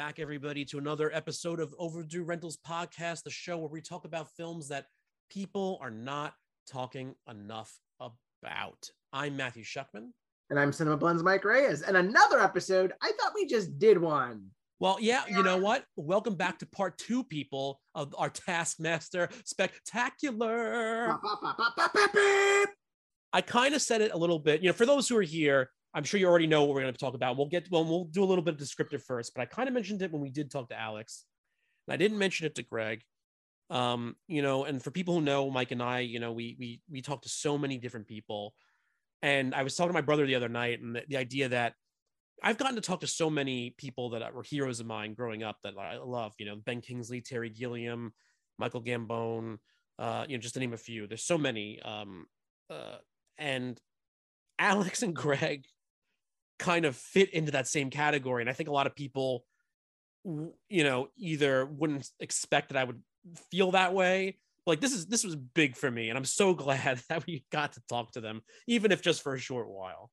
back, everybody, to another episode of Overdue Rentals Podcast, the show where we talk about films that people are not talking enough about. I'm Matthew Shuckman. And I'm Cinema Blend's Mike Reyes. And another episode, I thought we just did one. Well, yeah, you know what? Welcome back to part two, people, of our Taskmaster Spectacular. I kind of said it a little bit, you know, for those who are here, I'm sure you already know what we're going to talk about. We'll do a little bit of descriptive first, but I kind of mentioned it when we did talk to Alex, and I didn't mention it to Greg. You know, and for people who know Mike and I, you know, we talk to so many different people, and I was talking to my brother the other night, and the idea that I've gotten to talk to so many people that were heroes of mine growing up that I love, you know, Ben Kingsley, Terry Gilliam, Michael Gambon, you know, just to name a few. There's so many, and Alex and Greg kind of fit into that same category. And I think a lot of people, you know, either wouldn't expect that I would feel that way. Like this was big for me. And I'm so glad that we got to talk to them, even if just for a short while.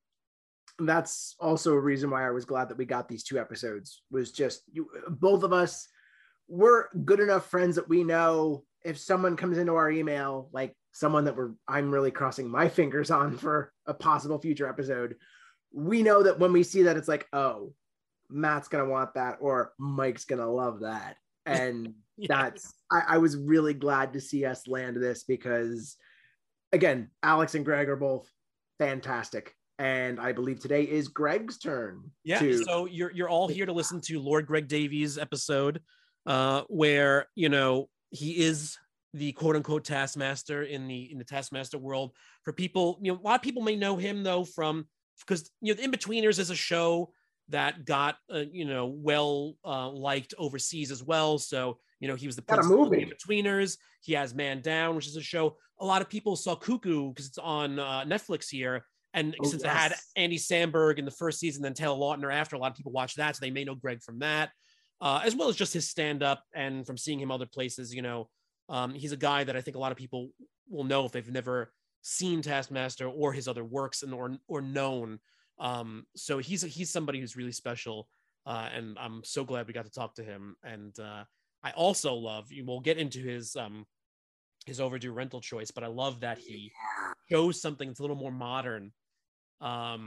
That's also a reason why I was glad that we got these two episodes, was just both of us were good enough friends that we know if someone comes into our email, like someone that I'm really crossing my fingers on for a possible future episode, we know that when we see that, it's like, oh, Matt's going to want that, or Mike's going to love that. And yes. I was really glad to see us land this because, again, Alex and Greg are both fantastic. And I believe today is Greg's turn. Yeah, so you're all here to listen to Lord Greg Davies' episode, where, you know, he is the quote-unquote Taskmaster in the Taskmaster world. For people, you know, a lot of people may know him, though, because, you know, The In-Betweeners is a show that got, you know, well-liked overseas as well. So, you know, he was the principal of The In-Betweeners. He has Man Down, which is a show. A lot of people saw Cuckoo because it's on Netflix here. And since it had Andy Samberg in the first season, then Taylor Lautner after, a lot of people watch that. So they may know Greg from that, as well as just his stand-up and from seeing him other places. You know, he's a guy that I think a lot of people will know if they've never seen Taskmaster or his other works and or known. So he's somebody who's really special. And I'm so glad we got to talk to him. And I also love, we'll get into his overdue rental choice, but I love that he shows something that's a little more modern. But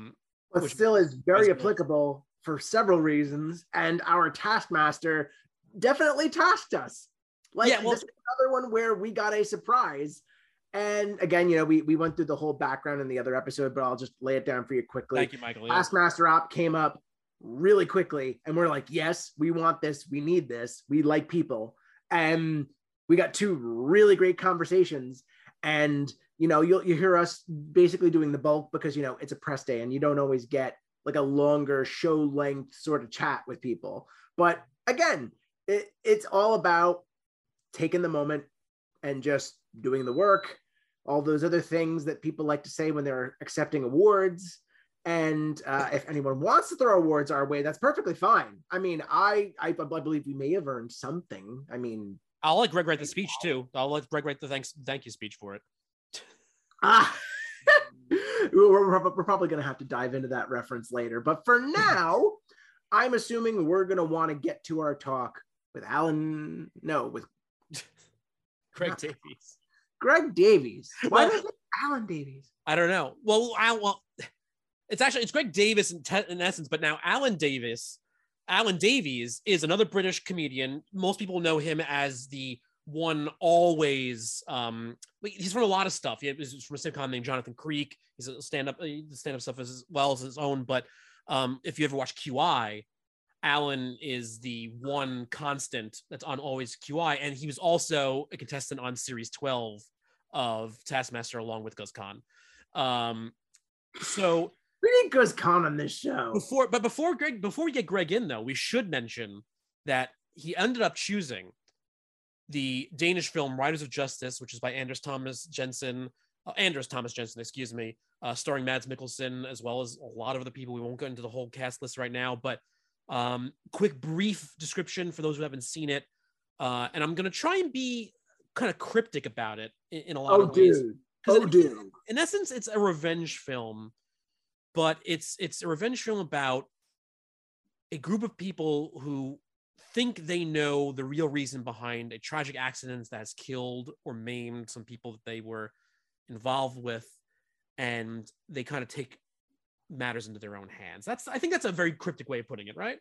still is very applicable for several reasons, and our Taskmaster definitely tasked us. Like, yeah, well, this is another one where we got a surprise. And again, you know, we went through the whole background in the other episode, but I'll just lay it down for you quickly. Thank you, Michael. Taskmaster op came up really quickly, and we're like, yes, we want this, we need this, we like people. And we got two really great conversations, and you know, you hear us basically doing the bulk because, you know, it's a press day and you don't always get like a longer show length sort of chat with people. But again, it's all about taking the moment and just doing the work, all those other things that people like to say when they're accepting awards. And if anyone wants to throw awards our way, that's perfectly fine. I mean, I believe we may have earned something. I mean, I'll let Greg write the speech too. I'll let Greg write the thank you speech for it. We're probably going to have to dive into that reference later. But for now, I'm assuming we're going to want to get to our talk with with Greg Davies. Greg Davies. Why is it Alan Davies? I don't know. Well, it's Greg Davies in essence, but now Alan Davies is another British comedian. Most people know him as the one always, he's from a lot of stuff. He was from a sitcom named Jonathan Creek. He's a stand-up stuff as well as his own. But if you ever watch QI, Alan is the one constant that's on always QI. And he was also a contestant on series 12 of Taskmaster along with Guz Khan. So we need Guz Khan on this show. Before we get Greg in though, we should mention that he ended up choosing the Danish film Riders of Justice, which is by Anders Thomas Jensen, starring Mads Mikkelsen, as well as a lot of other people. We won't go into the whole cast list right now, but quick brief description for those who haven't seen it. And I'm going to try and be kind of cryptic about it in a lot of ways. In essence, it's a revenge film, but it's a revenge film about a group of people who think they know the real reason behind a tragic accident that has killed or maimed some people that they were involved with, and they kind of take matters into their own hands. I think that's a very cryptic way of putting it, right?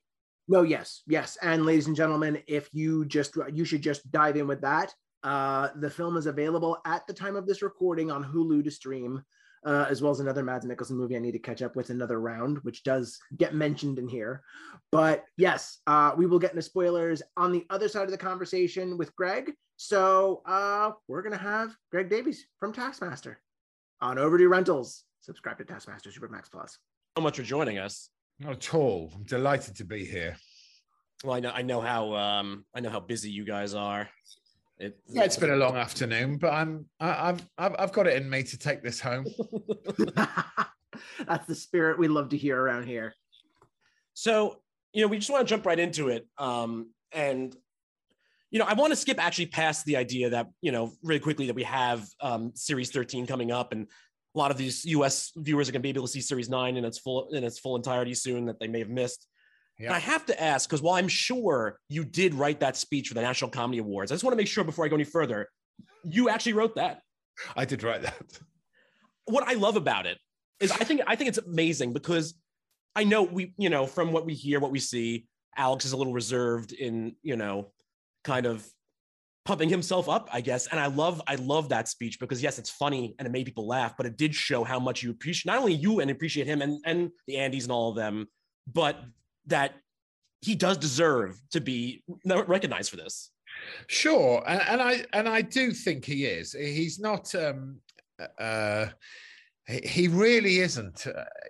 No, yes. And ladies and gentlemen, if you should just dive in with that. The film is available at the time of this recording on Hulu to stream, as well as another Mads Mikkelsen movie I need to catch up with, Another Round, which does get mentioned in here. But yes, we will get into spoilers on the other side of the conversation with Greg. So we're going to have Greg Davies from Taskmaster on Overdue Rentals. Subscribe to Taskmaster Supermax Plus. So much for joining us. Not at all. I'm delighted to be here. Well, I know how busy you guys are. It's been a long afternoon, but I've got it in me to take this home. That's the spirit we love to hear around here. So, we just want to jump right into it. I want to skip actually past the idea that, really quickly, that we have series 13 coming up, and a lot of these US viewers are going to be able to see series 9 in its full entirety soon that they may have missed. Yep. I have to ask, because while I'm sure you did write that speech for the National Comedy Awards, I just want to make sure before I go any further, you actually wrote that. I did write that. What I love about it is I think it's amazing, because I know we, from what we hear, what we see, Alex is a little reserved in, kind of pumping himself up, I guess. And I love that speech because yes, it's funny and it made people laugh, but it did show how much you appreciate, not only you and appreciate him and the Andys and all of them, but that he does deserve to be recognized for this. Sure, and I do think he is. He's not. He really isn't.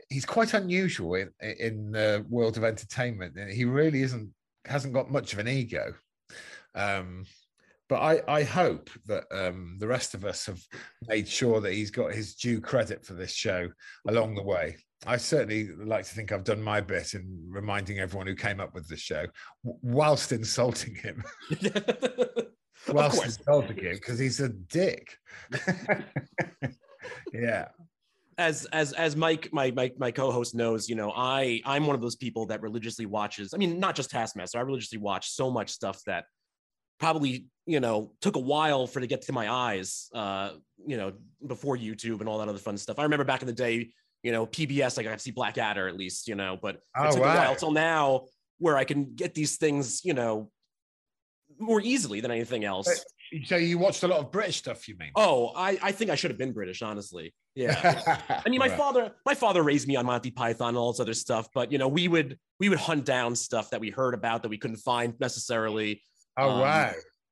He's quite unusual in the world of entertainment. He really isn't. Hasn't got much of an ego. But I hope that the rest of us have made sure that he's got his due credit for this show along the way. I certainly like to think I've done my bit in reminding everyone who came up with the show, whilst insulting him. Whilst insulting him, because he's a dick. Yeah. As Mike, my co-host knows, I'm one of those people that religiously watches. I mean, not just Taskmaster. I religiously watch so much stuff that probably, took a while for it to get to my eyes, before YouTube and all that other fun stuff. I remember back in the day, PBS, like I see Blackadder at least, but it took a while till now where I can get these things, more easily than anything else. So you watched a lot of British stuff, you mean? Oh, I think I should have been British, honestly. Yeah. I mean, my father raised me on Monty Python and all this other stuff, but, we would hunt down stuff that we heard about that we couldn't find necessarily. Oh, wow.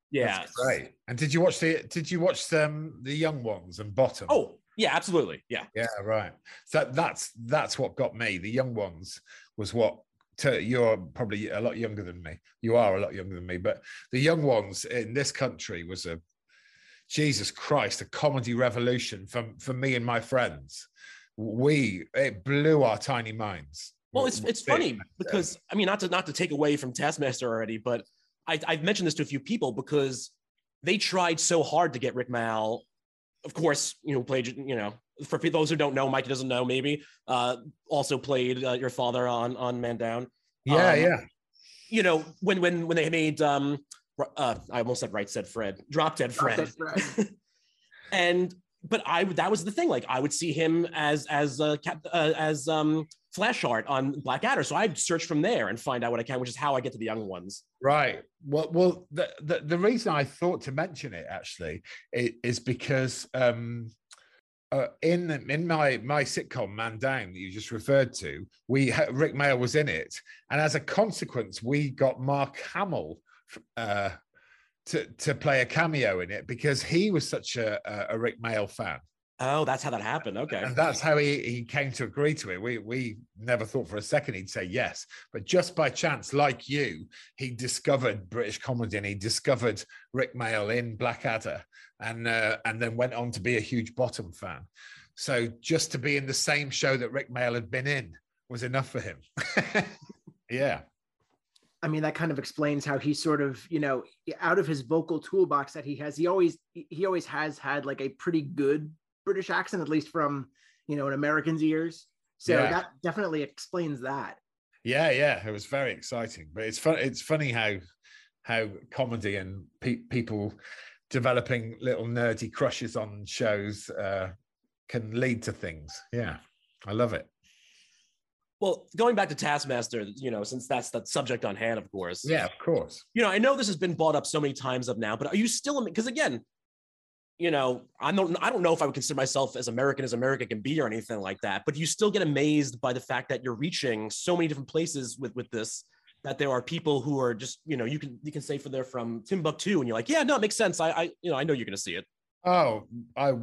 Yeah. That's great. And did you watch The Young Ones and Bottom? Oh, yeah, absolutely. Yeah. Yeah, right. So that's what got me. The Young Ones was what you're probably a lot younger than me. You are a lot younger than me, but The Young Ones in this country was a comedy revolution for me and my friends. It blew our tiny minds. Well, it's funny because I mean, not to take away from Taskmaster already, but I've mentioned this to a few people because they tried so hard to get Rick Mayall, of course, played, for those who don't know, Mike doesn't know, maybe, also played your father on Man Down. Yeah, yeah. When they made, I almost said Right Said Fred, Drop Dead Fred. But that was the thing. Like I would see him as flash art on Blackadder, so I'd search from there and find out what I can, which is how I get to The Young Ones. Right. Well, the reason I thought to mention it actually is because in my sitcom Man Down that you just referred to, Rick Mayall was in it, and as a consequence, we got Mark Hamill to play a cameo in it because he was such a Rick Mayall fan. Oh, that's how that happened. Okay. And that's how he came to agree to it. We never thought for a second he'd say yes, but just by chance, like you, he discovered British comedy and he discovered Rick Mayall in Blackadder and then went on to be a huge Bottom fan. So just to be in the same show that Rick Mayall had been in was enough for him. Yeah. I mean, that kind of explains how he sort of, out of his vocal toolbox that he has, he always has had like a pretty good British accent, at least from, an American's ears. So yeah. That definitely explains that. Yeah, it was very exciting. But it's fun. It's funny how comedy and people developing little nerdy crushes on shows can lead to things. Yeah, I love it. Well, going back to Taskmaster, since that's the subject on hand, of course. Yeah, of course. I know this has been brought up so many times up now, but are you still, because again, I don't know if I would consider myself as America can be or anything like that, but you still get amazed by the fact that you're reaching so many different places with this, that there are people who are just, you can say they're from Timbuktu and you're like, yeah, no, it makes sense. I know you're going to see it. Oh,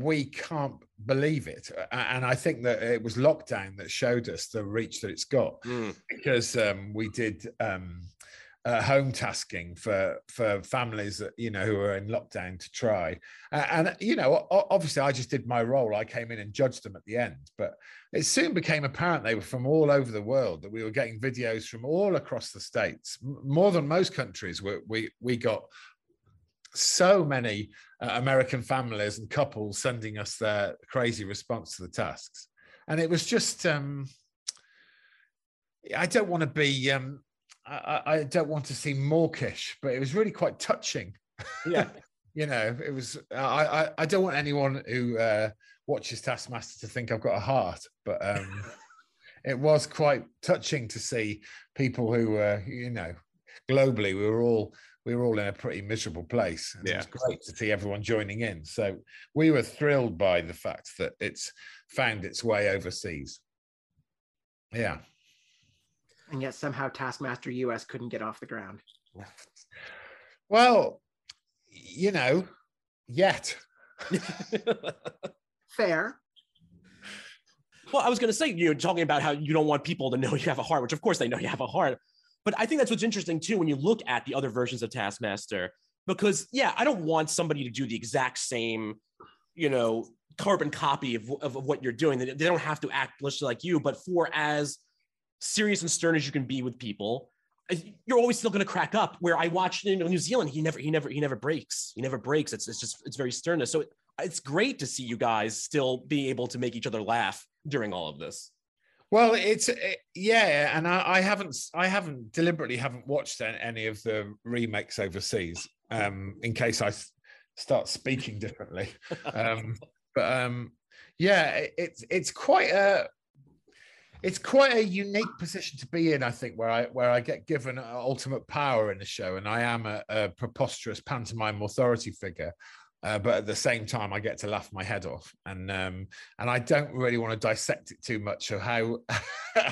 we can't believe it. And I think that it was lockdown that showed us the reach that it's got, because we did home tasking for families that, who are in lockdown to try. And, obviously I just did my role. I came in and judged them at the end, but it soon became apparent they were from all over the world, that we were getting videos from all across the States, more than most countries. We got so many American families and couples sending us their crazy response to the tasks. And it was just, I don't want to be, I don't want to seem mawkish, but it was really quite touching. Yeah. It was, I don't want anyone who watches Taskmaster to think I've got a heart, but it was quite touching to see people who were, globally, we were all in a pretty miserable place. And yeah. It was great to see everyone joining in. So we were thrilled by the fact that it's found its way overseas. Yeah. And yet somehow Taskmaster US couldn't get off the ground. Well, yet. Fair. Well, I was going to say, talking about how you don't want people to know you have a heart, which of course they know you have a heart. But I think that's what's interesting, too, when you look at the other versions of Taskmaster, because, yeah, I don't want somebody to do the exact same, carbon copy of what you're doing. They don't have to act like you, but for as serious and stern as you can be with people, you're always still going to crack up. Where I watched New Zealand, he never breaks. He never breaks. It's very sternness. So it's great to see you guys still being able to make each other laugh during all of this. Well, yeah, and I haven't deliberately haven't watched any of the remakes overseas in case I start speaking differently. Yeah, it's quite a unique position to be in, I think, where I get given ultimate power in the show, and I am a preposterous pantomime authority figure. But at the same time, I get to laugh my head off, and I don't really want to dissect it too much of how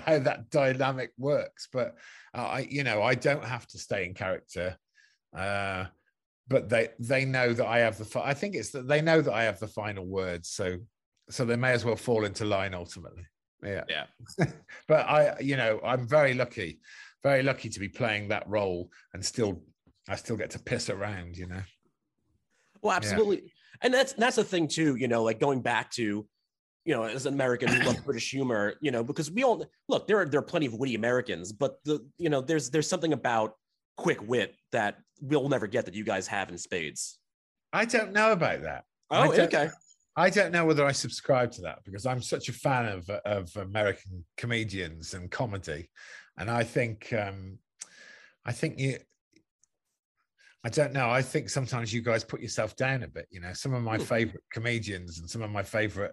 that dynamic works. But I don't have to stay in character. But they know that I have I think it's that they know that I have the final word, so they may as well fall into line ultimately. Yeah. But I'm very lucky to be playing that role, and I still get to piss around, Well, absolutely. Yeah. And that's the thing too, like going back to, as an American who loves British humor, because we all look, there are plenty of witty Americans, but there's something about quick wit that we'll never get that you guys have in spades. I don't know about that. Oh, okay. I don't know whether I subscribe to that, because I'm such a fan of American comedians and comedy. And I don't know. I think sometimes you guys put yourself down a bit. Some of my favorite comedians and some of my favorite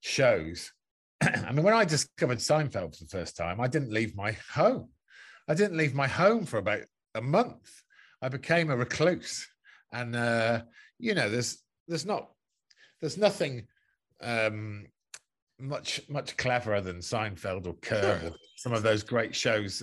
shows. I mean, when I discovered Seinfeld for the first time, I didn't leave my home. I didn't leave my home for about a month. I became a recluse, and there's nothing much cleverer than Seinfeld or Kerr or some of those great shows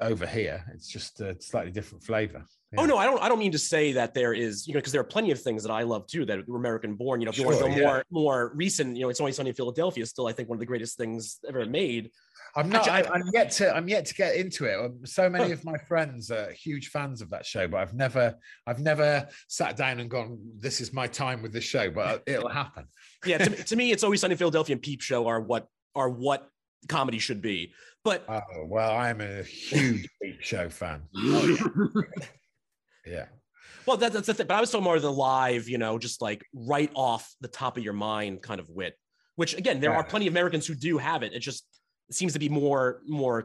over here. It's just a slightly different flavor. Yeah. Oh no, I don't mean to say that there is, because there are plenty of things that I love too that were American born. If you want to go more recent, It's Always Sunny in Philadelphia is still, I think, one of the greatest things ever made. I'm yet to get into it. So many of my friends are huge fans of that show, but I've never sat down and gone, this is my time with this show, but it'll happen. Yeah, to me, It's Always Sunny in Philadelphia and Peep Show are what comedy should be. But I'm a huge Peep Show fan. Yeah. Well, that's the thing. But I was talking more of the live, just like right off the top of your mind kind of wit, which again, there are plenty of Americans who do have it. It just seems to be more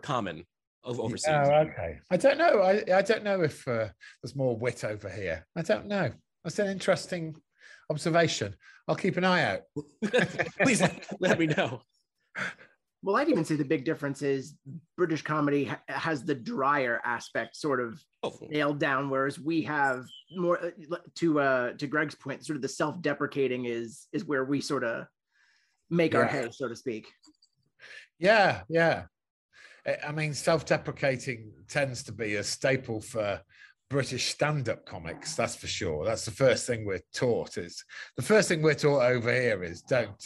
common of overseas. Oh, okay. I don't know. I don't know if there's more wit over here. I don't know. That's an interesting observation. I'll keep an eye out. Please let me know. Well, I'd even say the big difference is British comedy has the drier aspect sort of nailed down, whereas we have more, to Greg's point, sort of the self-deprecating is where we sort of make our head, so to speak. Yeah, yeah. I mean, self-deprecating tends to be a staple for British stand-up comics, that's for sure. That's the first thing we're taught is, the first thing we're taught over here is don't...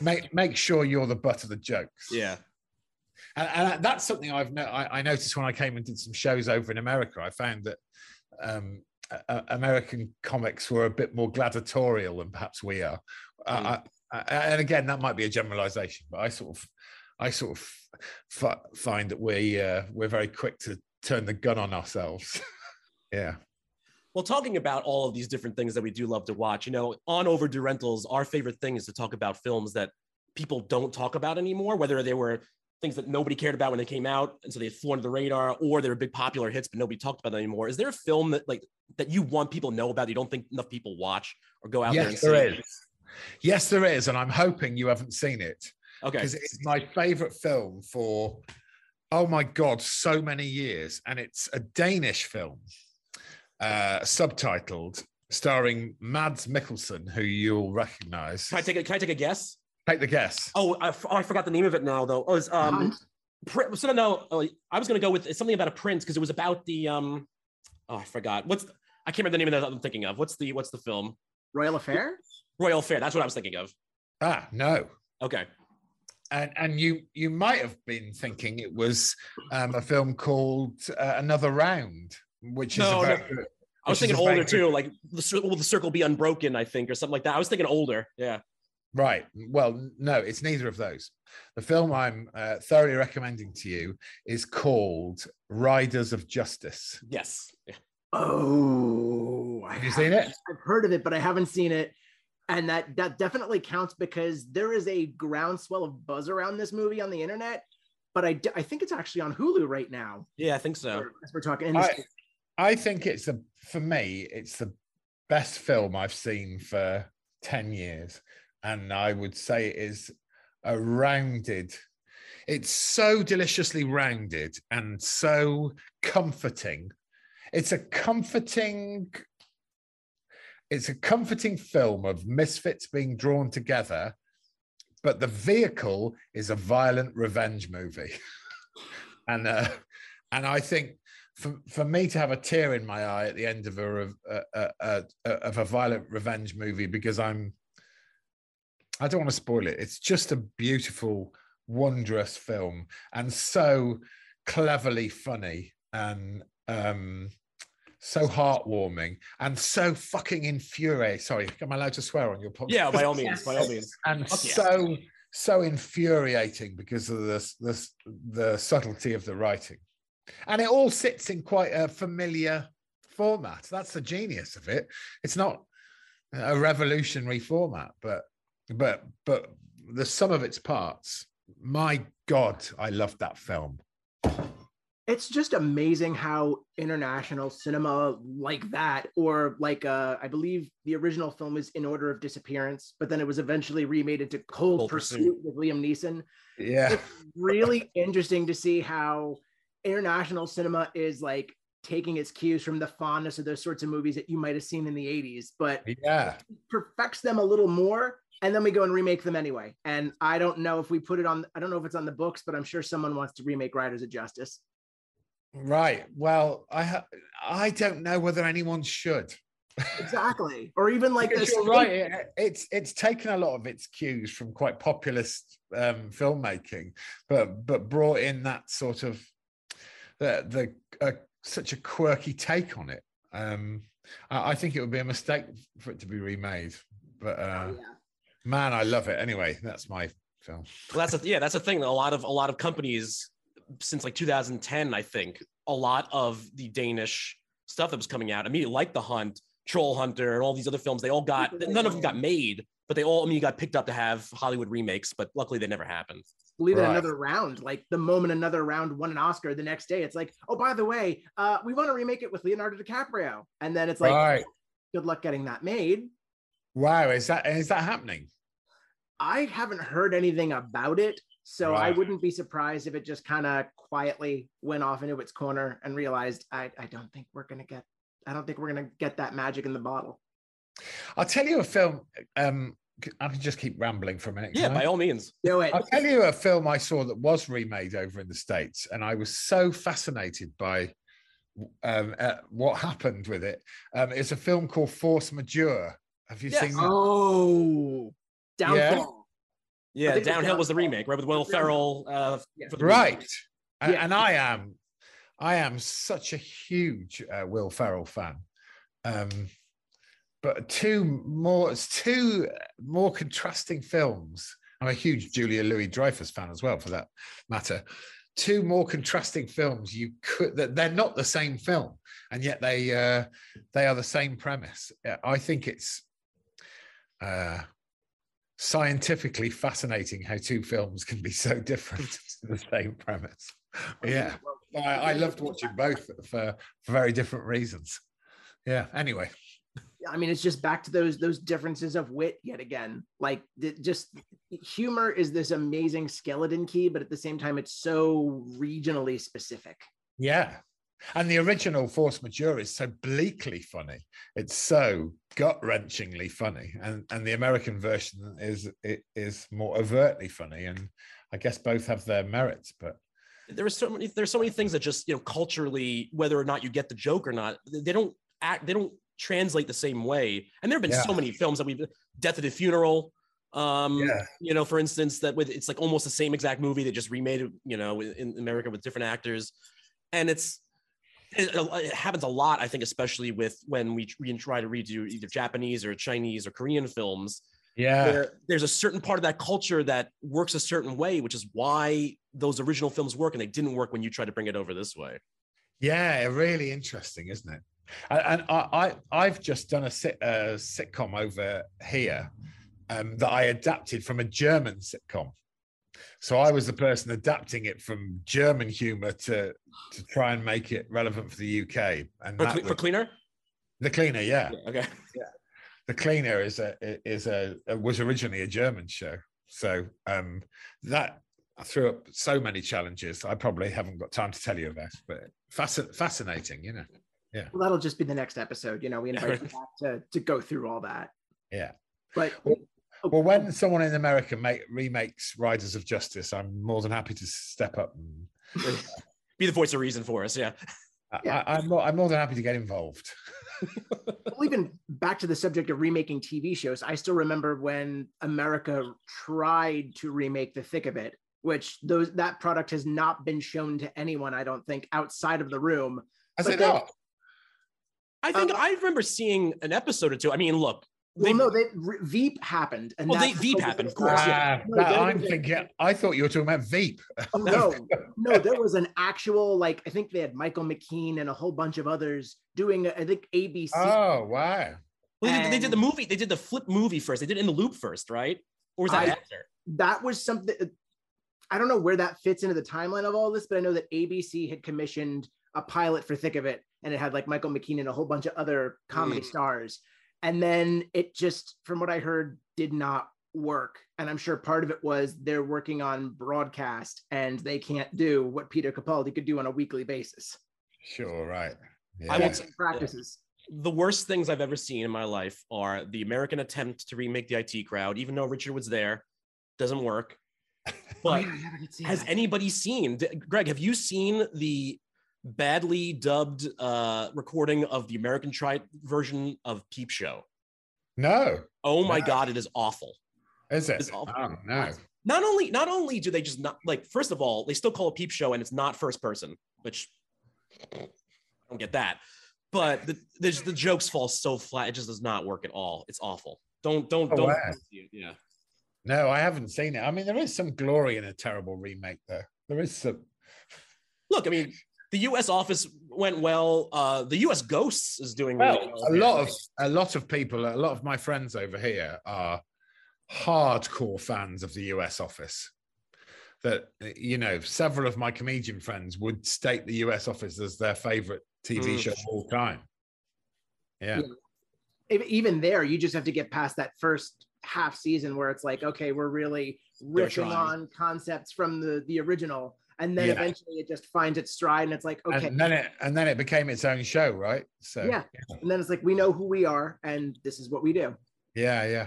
Make sure you're the butt of the jokes. Yeah, and that's something I noticed when I came and did some shows over in America. I found that American comics were a bit more gladiatorial than perhaps we are. And again, that might be a generalization, but I sort of find that we're very quick to turn the gun on ourselves. Yeah. Well, talking about all of these different things that we do love to watch, you know, on Overdue Rentals, our favorite thing is to talk about films that people don't talk about anymore, whether they were things that nobody cared about when they came out, and so they flew under the radar, or they were big popular hits, but nobody talked about them anymore. Is there a film that, like, that you want people to know about that you don't think enough people watch or go out there and see? Yes, there is, and I'm hoping you haven't seen it. Okay. Because it's my favorite film for, oh my God, so many years, and it's a Danish film. Subtitled, starring Mads Mikkelsen, who you'll recognize. Can I take a guess? Take the guess. Oh, I forgot the name of it now, though. Oh, it's I was going to go with something about a prince because it was about the I forgot. I can't remember the name of that I'm thinking of. What's the film? Royal Affair? Royal Affair. That's what I was thinking of. Ah, no. Okay. And you might have been thinking it was a film called Another Round. Which no, is about, no. I was thinking older too, like will the circle be unbroken, I think, or something like that. I was thinking older, yeah. Right. Well, no, it's neither of those. The film I'm thoroughly recommending to you is called Riders of Justice. Yes. Yeah. Oh, have you seen it? I've heard of it, but I haven't seen it. And that definitely counts because there is a groundswell of buzz around this movie on the internet, but I think it's actually on Hulu right now. Yeah, I think so. As we're talking. I think for me, it's the best film I've seen for 10 years. And I would say it is it's so deliciously rounded and so comforting. It's a comforting film of misfits being drawn together, but the vehicle is a violent revenge movie. And I think, for me to have a tear in my eye at the end of a violent revenge movie because I don't want to spoil it. It's just a beautiful, wondrous film and so cleverly funny and so heartwarming and so fucking infuriating. Sorry, am I allowed to swear on your podcast? Yeah, by all means, by all means. And so infuriating because of the subtlety of the writing. And it all sits in quite a familiar format. That's the genius of it. It's not a revolutionary format, but the sum of its parts. My God, I loved that film. It's just amazing how international cinema like that, or like I believe the original film is In Order of Disappearance, but then it was eventually remade into Cold Pursuit with Liam Neeson. Yeah, it's really interesting to see how international cinema is like taking its cues from the fondness of those sorts of movies that you might have seen in the 80s, but it perfects them a little more, and then we go and remake them anyway. And I don't know if it's on the books, but I'm sure someone wants to remake Riders of Justice. Right. Well, I don't know whether anyone should. Exactly. Or even like this. You're right. It's taken a lot of its cues from quite populist filmmaking, but brought in that sort of such a quirky take on it. I think it would be a mistake for it to be remade. But man, I love it. Anyway, that's my film. Well, that's the thing. A lot of companies since like 2010, I think, a lot of the Danish stuff that was coming out, I mean, like The Hunt, Troll Hunter, and all these other films, they all got none of them got made, But they all, I mean, you got picked up to have Hollywood remakes, but luckily they never happened. Believe it, Another Round, like the moment Another Round won an Oscar the next day, it's like, oh, by the way, we want to remake it with Leonardo DiCaprio. And then it's like, good luck getting that made. Wow, is that happening? I haven't heard anything about it. So I wouldn't be surprised if it just kind of quietly went off into its corner and realized, I don't think we're going to get that magic in the bottle. I'll tell you a film. I can just keep rambling for a minute. Yeah, by all means. Do it. I'll tell you a film I saw that was remade over in the States, and I was so fascinated by what happened with it. It's a film called Force Majeure. Have you seen that? Oh, Downfall. Yeah, Downhill was the remake, right? With Will Ferrell. Right. Yeah. And I am such a huge Will Ferrell fan. But two more contrasting films. I'm a huge Julia Louis-Dreyfus fan as well, for that matter. Two more contrasting films. They're not the same film, and yet they are the same premise. I think it's scientifically fascinating how two films can be so different to the same premise. Yeah, I loved watching both for very different reasons. Yeah. Anyway. I mean, it's just back to those differences of wit yet again. Like, just humor is this amazing skeleton key, but at the same time, it's so regionally specific. Yeah. And the original Force Majeure is so bleakly funny. It's so gut-wrenchingly funny. And the American version is more overtly funny. And I guess both have their merits, but there's so many things that just, culturally, whether or not you get the joke or not, they don't translate the same way. And there have been so many films that Death at the Funeral, for instance, that it's like almost the same exact movie. They just remade it, in America with different actors. And it happens a lot, I think, especially with when we try to redo either Japanese or Chinese or Korean films. Yeah. There's a certain part of that culture that works a certain way, which is why those original films work, and they didn't work when you try to bring it over this way. Yeah, really interesting, isn't it? And I've just done a sitcom over here that I adapted from a German sitcom. So I was the person adapting it from German humor to try and make it relevant for the UK. And for Cleaner? The Cleaner, yeah. Okay. Yeah. The Cleaner was originally a German show. So that threw up so many challenges I probably haven't got time to tell you about, but fascinating, Yeah. Well, that'll just be the next episode. We invite you back to go through all that. Yeah. But well, when someone in America remakes Riders of Justice, I'm more than happy to step up and be the voice of reason for us. Yeah. I'm more than happy to get involved. Well, even back to the subject of remaking TV shows, I still remember when America tried to remake The Thick of It, which that product has not been shown to anyone, I don't think, outside of the room. Has it not? I think I remember seeing an episode or two. I mean, look. Veep happened. And Veep happened, of course. Yeah. I thought you were talking about Veep. Oh, no, there was an actual, I think they had Michael McKean and a whole bunch of others doing, I think, ABC. Oh, wow. Well, they did the movie. They did the flip movie first. They did In the Loop first, right? Or was that after? That was something. I don't know where that fits into the timeline of all this, but I know that ABC had commissioned a pilot for Thick of It, and it had Michael McKean and a whole bunch of other comedy stars. And then it just, from what I heard, did not work. And I'm sure part of it was they're working on broadcast and they can't do what Peter Capaldi could do on a weekly basis. Sure, right. Yeah. I want some practices. The worst things I've ever seen in my life are the American attempt to remake The IT Crowd, even though Richard was there, doesn't work. But has anybody seen, Greg, have you seen the badly dubbed recording of the American version of Peep Show? No. Oh my God, it is awful. Is it? It is awful. Oh, no. Not only do they just not first of all, they still call it Peep Show and it's not first person, which I don't get that. But the jokes fall so flat, it just does not work at all. It's awful. Don't. Wow. Yeah. No, I haven't seen it. I mean, there is some glory in a terrible remake, though. There is some. Look, I mean, the U.S. Office went well. The U.S. Ghosts is doing well. A lot of people, a lot of my friends over here are hardcore fans of the US Office. That, you know, several of my comedian friends would state the US Office as their favorite TV show of all time. Yeah. Even there, you just have to get past that first half season where it's like, okay, we're really riffing on concepts from the original. And then eventually it just finds its stride and it's like, okay. And then it became its own show, right? So yeah. And then it's like, we know who we are and this is what we do. Yeah.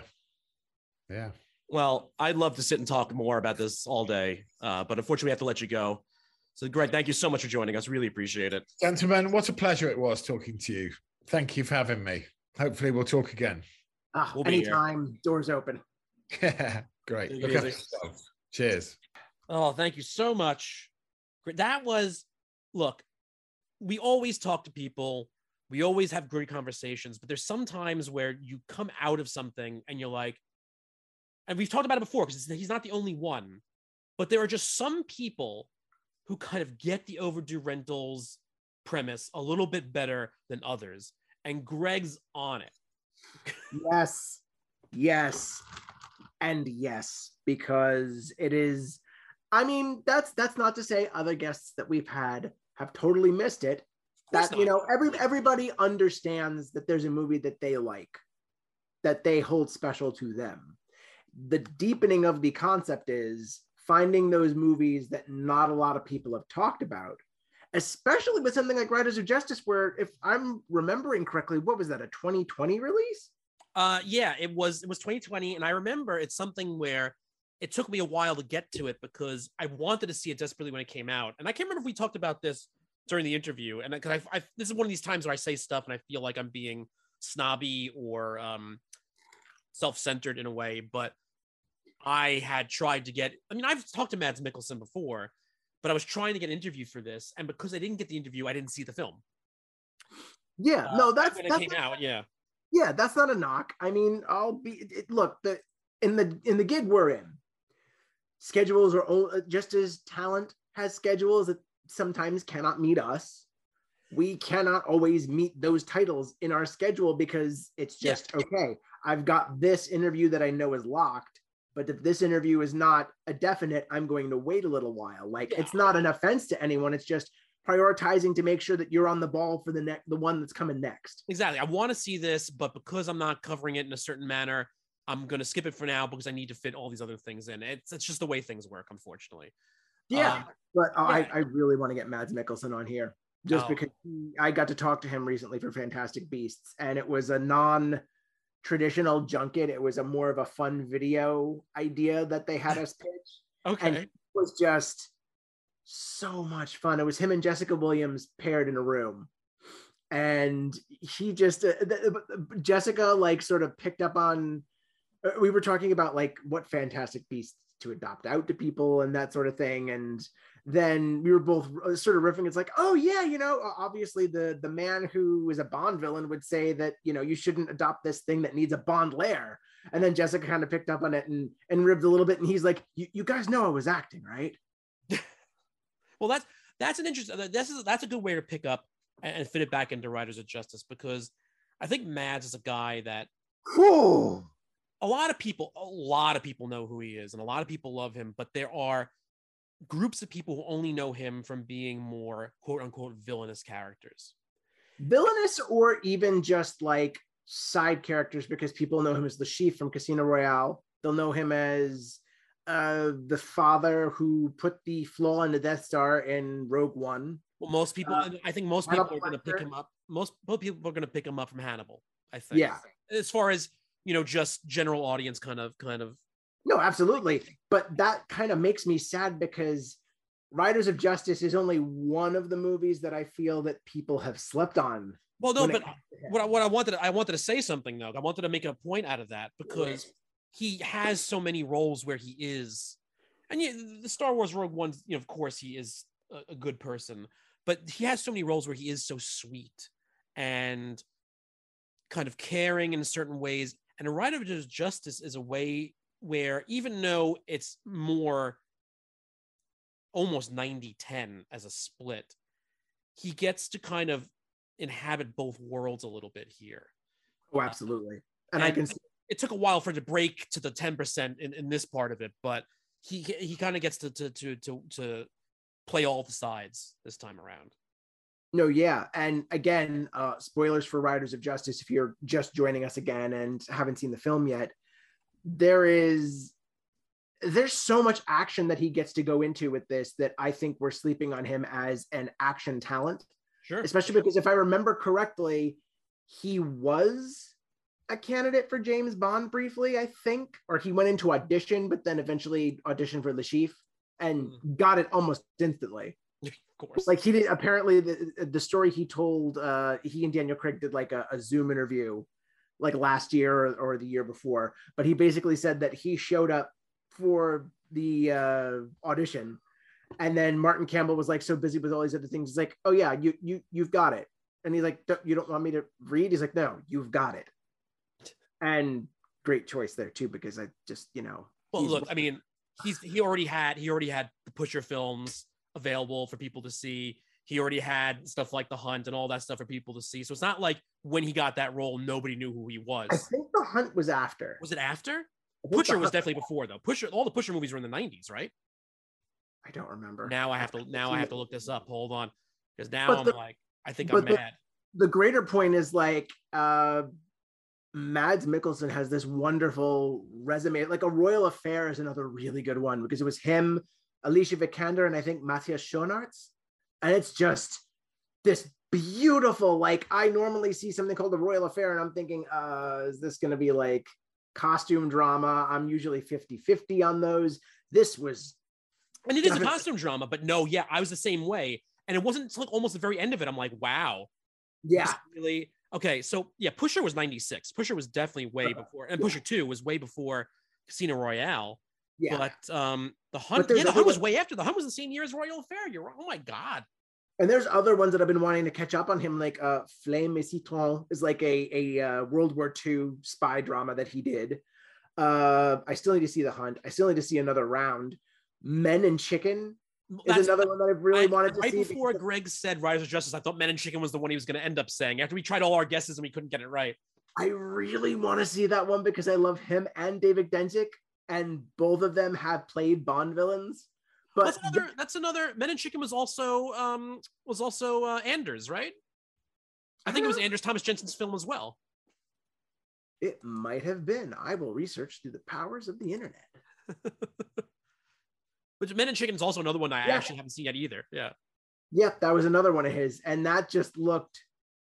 Well, I'd love to sit and talk more about this all day, but unfortunately we have to let you go. So Greg, thank you so much for joining us. Really appreciate it. Gentlemen, what a pleasure it was talking to you. Thank you for having me. Hopefully we'll talk again. We'll be anytime, here. Doors open. Yeah, great. Okay. Cheers. Oh, thank you so much. That was, look, we always talk to people. We always have great conversations, but there's some times where you come out of something and you're like, and we've talked about it before because he's not the only one, but there are just some people who kind of get the overdue rentals premise a little bit better than others. And Greg's on it. Yes. And yes, because it is, I mean, that's not to say other guests that we've had have totally missed it. That, you know, everybody understands that there's a movie that they like, that they hold special to them. The deepening of the concept is finding those movies that not a lot of people have talked about, especially with something like Riders of Justice, where, if I'm remembering correctly, what was that, a 2020 release? Yeah, it was 2020. And I remember it's something where it took me a while to get to it because I wanted to see it desperately when it came out. And I can't remember if we talked about this during the interview. And because I this is one of these times where I say stuff and I feel like I'm being snobby or self-centered in a way, but I had tried to get, I mean, I've talked to Mads Mikkelsen before, but I was trying to get an interview for this. And because I didn't get the interview, I didn't see the film. Yeah, no, that's when it came out. Yeah. Yeah. That's not a knock. I mean, in the gig we're in, schedules are just as talent has schedules that sometimes cannot meet us. We cannot always meet those titles in our schedule because it's just, okay, I've got this interview that I know is locked, but if this interview is not a definite, I'm going to wait a little while. Like, it's not an offense to anyone. It's just prioritizing to make sure that you're on the ball for the one that's coming next. Exactly. I want to see this, but because I'm not covering it in a certain manner, I'm going to skip it for now because I need to fit all these other things in. It's just the way things work, unfortunately. Yeah. I really want to get Mads Mikkelsen on here. Because I got to talk to him recently for Fantastic Beasts, and it was a non-traditional junket. It was a more of a fun video idea that they had us pitch. Okay. And it was just so much fun. It was him and Jessica Williams paired in a room. And he just, Jessica like sort of picked up on, we were talking about like what Fantastic Beasts to adopt out to people and that sort of thing. And then we were both sort of riffing. It's like, oh yeah, you know, obviously the man who is a Bond villain would say that, you know, you shouldn't adopt this thing that needs a Bond lair. And then Jessica kind of picked up on it and ribbed a little bit. And he's like, you guys know I was acting, right? Well, that's an interesting, that's a good way to pick up and fit it back into Riders of Justice, because I think Mads is a guy that a lot of people know who he is and a lot of people love him, but there are groups of people who only know him from being more quote unquote villainous characters. Villainous or even just like side characters, because people know him as the Chief from Casino Royale. They'll know him as the father who put the flaw in the Death Star in Rogue One. Well, most people are going to pick him up from Hannibal, I think. Yeah. As far as, you know, just general audience kind of. No, absolutely. But that kind of makes me sad because Riders of Justice is only one of the movies that I feel that people have slept on. Well, no, but I wanted to say something though. I wanted to make a point out of that because he has so many roles where he is, and the Star Wars Rogue One, you know, of course he is a good person, but he has so many roles where he is so sweet and kind of caring in certain ways. And a Riders of Justice is a way where even though it's more almost 90-10 as a split, he gets to kind of inhabit both worlds a little bit here. Oh, absolutely. And I can see it took a while for it to break to the 10% in this part of it, but he kind of gets to play all the sides this time around. No, yeah. And again, spoilers for Riders of Justice, if you're just joining us again and haven't seen the film yet, there's so much action that he gets to go into with this that I think we're sleeping on him as an action talent. Sure. Especially because if I remember correctly, he was a candidate for James Bond briefly, I think, or he went into audition, but then eventually auditioned for Le Chiffre and got it almost instantly. Of course. Like he did, apparently the story he told, he and Daniel Craig did like a Zoom interview like last year or the year before, but he basically said that he showed up for the audition, and then Martin Campbell was like so busy with all these other things. He's like, "Oh yeah, you've got it." And he's like, "You don't want me to read?" He's like, "No, you've got it." And great choice there too, because I just, you know. Well, look, I mean, he already had the Pusher films available for people to see. He already had stuff like The Hunt and all that stuff for people to see. So it's not like when he got that role, nobody knew who he was. I think The Hunt was after. Was it after? Pusher was definitely before, though. Pusher, all the Pusher movies were in the 90s, right? I don't remember. Now I have to look this up. Hold on, because now I'm mad. The greater point is like Mads Mikkelsen has this wonderful resume. Like a Royal Affair is another really good one because it was him, Alicia Vikander, and I think Matthew Shuckman, and it's just this beautiful. Like I normally see something called the Royal Affair, and I'm thinking, is this going to be like costume drama? I'm usually 50-50 on those. This was, and it is a costume drama, but no, yeah, I was the same way, and it wasn't until almost the very end of it I'm like, wow, yeah, really, okay. So yeah, Pusher was 96. Pusher was definitely way before, and Pusher 2 was way before Casino Royale. Yeah, but The Hunt, but The Hunt was way after. The Hunt was the same year as Royal Affair. Oh my god. And there's other ones that I've been wanting to catch up on him, like Flamme et Citron is like a World War II spy drama that he did. I still need to see The Hunt. I still need to see Another Round. Men and Chicken is another one that I've really wanted to see. Right before Greg said Riders of Justice, I thought Men and Chicken was the one he was going to end up saying after we tried all our guesses and we couldn't get it right. I really want to see that one because I love him and David Denzik, and both of them have played Bond villains. But that's another. Men and Chicken was also Anders, right? I think it was Anders Thomas Jensen's film as well. It might have been. I will research through the powers of the internet. But Men and Chicken is also another one I actually haven't seen yet either. Yeah. Yep, that was another one of his, and that just looked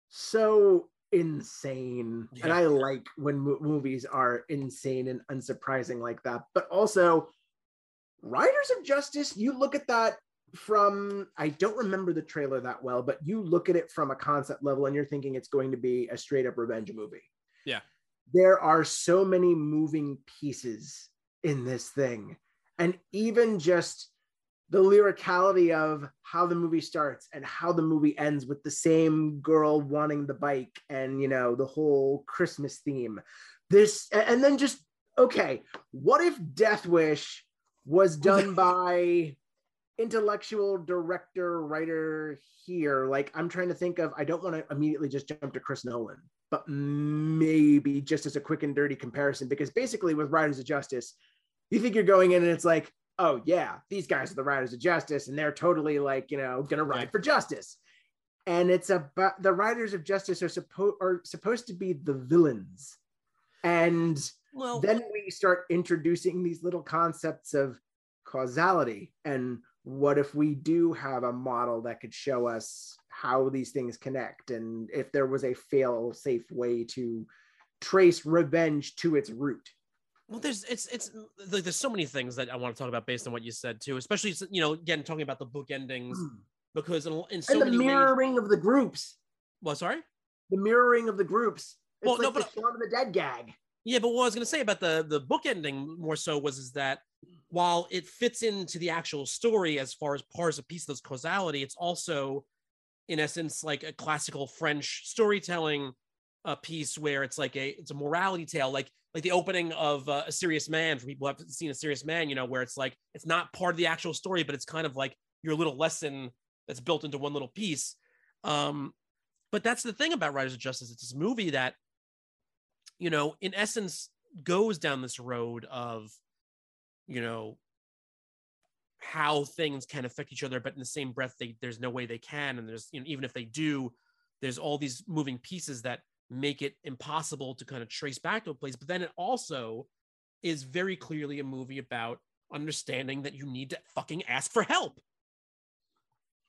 so insane. Yeah. And I like when movies are insane and unsurprising like that. But also, Riders of Justice, you look at that from, I don't remember the trailer that well, but you look at it from a concept level and you're thinking it's going to be a straight up revenge movie. Yeah. There are so many moving pieces in this thing. And even just the lyricality of how the movie starts and how the movie ends with the same girl wanting the bike and, you know, the whole Christmas theme. This, and then just, okay, what if Death Wish was done by intellectual director, writer here? Like, I'm trying to think of, I don't want to immediately just jump to Chris Nolan, but maybe just as a quick and dirty comparison, because basically with Riders of Justice, you think you're going in and it's like, oh yeah, these guys are the Riders of Justice and they're totally like, you know, gonna ride for justice. And it's about the Riders of Justice are supposed to be the villains. And well, then we start introducing these little concepts of causality. And what if we do have a model that could show us how these things connect? And if there was a fail-safe way to trace revenge to its root. Well, there's so many things that I want to talk about based on what you said too, especially, you know, again, talking about the book endings, because the mirroring of the groups. It's the Shaun of the Dead gag. Yeah, but what I was going to say about the book ending more so is that while it fits into the actual story as far as parts of pieces of causality, it's also, in essence, like a classical French storytelling piece where it's like it's a morality tale, like the opening of A Serious Man, for people who haven't seen A Serious Man, you know, where it's like, it's not part of the actual story, but it's kind of like your little lesson that's built into one little piece. But that's the thing about Riders of Justice. It's this movie that, you know, in essence, goes down this road of, you know, how things can affect each other, but in the same breath, there's no way they can. And there's, you know, even if they do, there's all these moving pieces that make it impossible to kind of trace back to a place. But then it also is very clearly a movie about understanding that you need to fucking ask for help.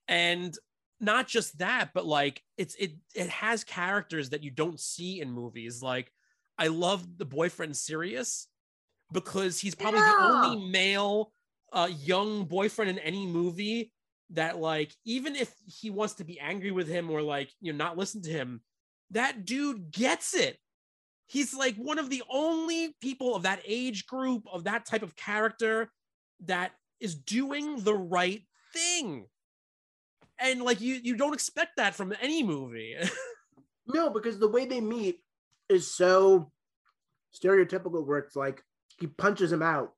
And not just that, but like it has characters that you don't see in movies. Like, I love the boyfriend Sirius, because he's probably the only male young boyfriend in any movie that, like, even if he wants to be angry with him or, like, you know, not listen to him, that dude gets it. He's like one of the only people of that age group, of that type of character, that is doing the right thing. And like, you don't expect that from any movie. No, because the way they meet is so stereotypical, where it's like he punches him out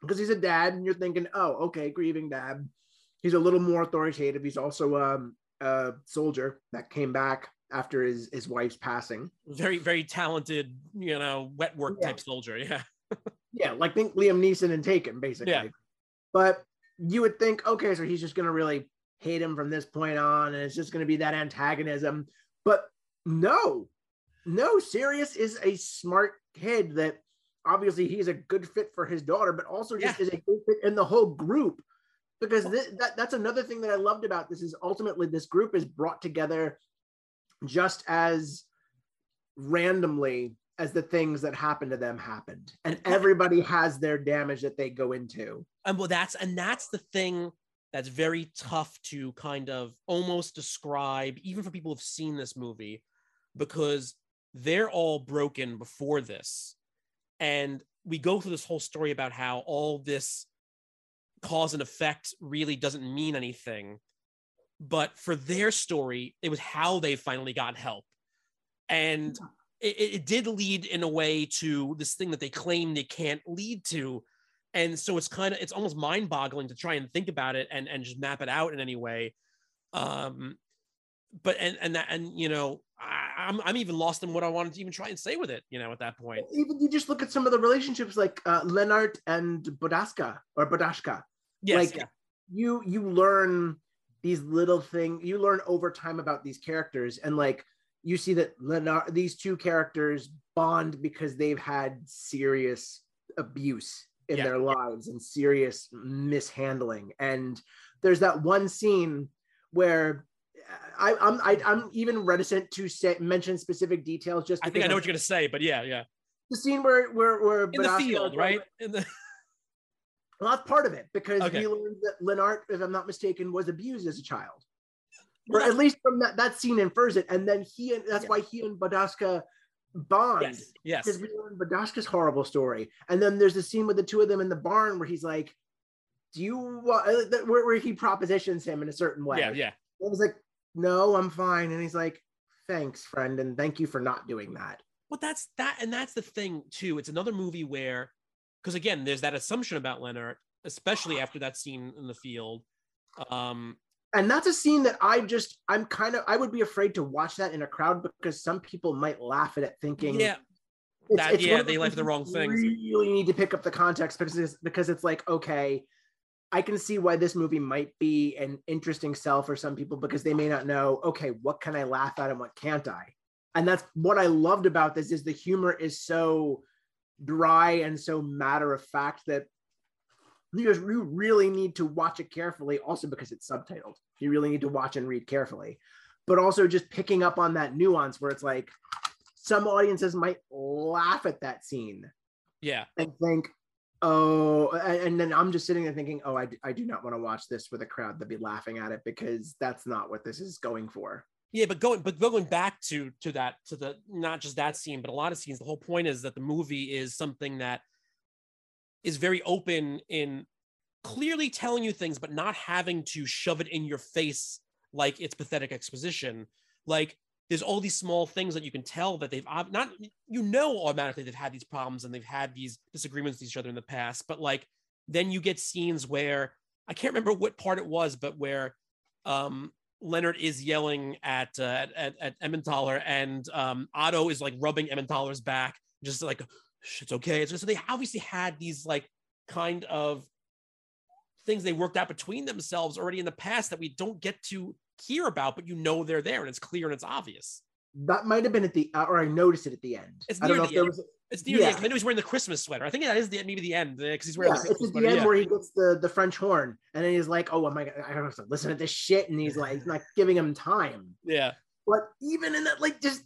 because he's a dad, and you're thinking, oh, okay, grieving dad. He's a little more authoritative. He's also a soldier that came back after his wife's passing. Very, very talented, you know, wet work type soldier. Yeah. Yeah, like think Liam Neeson and Taken, basically. Yeah. But you would think, okay, so he's just going to really hate him from this point on, and it's just going to be that antagonism. But no, Sirius is a smart kid that obviously he's a good fit for his daughter, but also just is a good fit in the whole group. Because that's another thing that I loved about this, is ultimately this group is brought together just as randomly as the things that happened to them happened. And everybody has their damage that they go into. And well, that's the thing that's very tough to kind of almost describe, even for people who've seen this movie, because they're all broken before this. And we go through this whole story about how all this cause and effect really doesn't mean anything. But for their story, it was how they finally got help. And it did lead in a way to this thing that they claim they can't lead to. And so it's almost mind boggling to try and think about it and just map it out in any way. You know, I'm even lost in what I wanted to even try and say with it, you know, at that point. Even you just look at some of the relationships, like Lennart and Bodashka. Yes, like, you learn these little things, you learn over time about these characters. And like, you see that these two characters bond because they've had serious abuse in their lives and serious mishandling. And there's that one scene where I'm even reticent to mention specific details. Just I think I know what you're gonna say, but yeah. The scene where in Bodashka, the field, right? Well, that's part of it, because we learned that Lennart, if I'm not mistaken, was abused as a child, or at least from that scene infers it. And then that's why he and Bodashka bond. Yes. Because we learned Bodashka's horrible story. And then there's the scene with the two of them in the barn where he's like, "Do you want?" Where he propositions him in a certain way. Yeah. I was like, "No, I'm fine," and he's like, "Thanks, friend, and thank you for not doing that." Well, that's the thing too. It's another movie where, because again, there's that assumption about Lennart, especially after that scene in the field. And that's a scene that I would be afraid to watch that in a crowd, because some people might laugh at it thinking, they laugh at the wrong things. You really need to pick up the context, because it's like, okay, I can see why this movie might be an interesting sell for some people, because they may not know, okay, what can I laugh at and what can't I? And that's what I loved about this, is the humor is so dry and so matter of fact that you really need to watch it carefully, also because it's subtitled. You really need to watch and read carefully, but also just picking up on that nuance where it's like, some audiences might laugh at that scene. Yeah. And think, oh, and then I'm just sitting there thinking, oh, I do not want to watch this with a crowd that'd be laughing at it, because that's not what this is going for. Yeah, but going back to not just that scene, but a lot of scenes, the whole point is that the movie is something that is very open in clearly telling you things, but not having to shove it in your face like it's pathetic exposition. Like, there's all these small things that you can tell that they've not, you know, automatically they've had these problems and they've had these disagreements with each other in the past. But like, then you get scenes where, I can't remember what part it was, but where Lennart is yelling at Emmentaler, and Otto is like rubbing Emmentaler's back, just like, it's okay. So they obviously had these like kind of things they worked out between themselves already in the past that we don't get to hear about, but you know they're there and it's clear and it's obvious. That might have been at the, or I noticed it at the end. It's near the end. I know he's wearing the Christmas sweater. I think that is maybe the end, because he's wearing the Christmas sweater. It's the end where he gets the French horn, and then he's like, oh my God, I don't have to listen to this shit, and he's like, he's not giving him time. Yeah. But even in that, like, just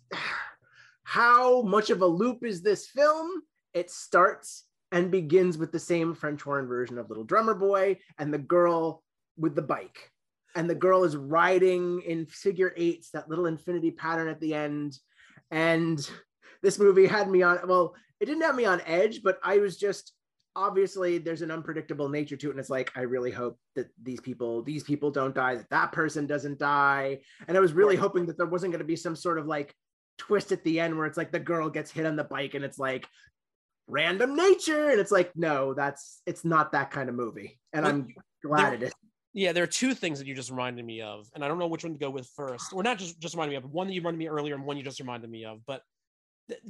how much of a loop is this film? It starts and begins with the same French horn version of Little Drummer Boy and the girl with the bike. And the girl is riding in figure eights, that little infinity pattern at the end. And this movie had me on, well, it didn't have me on edge, but I was just, obviously there's an unpredictable nature to it. And it's like, I really hope that these people don't die, that person doesn't die. And I was really hoping that there wasn't going to be some sort of like twist at the end where it's like the girl gets hit on the bike and it's like random nature. And it's like, no, it's not that kind of movie. And I'm glad it is. Yeah, there are two things that you just reminded me of, and I don't know which one to go with first. Or not just reminded me of, one that you reminded me earlier and one you just reminded me of. But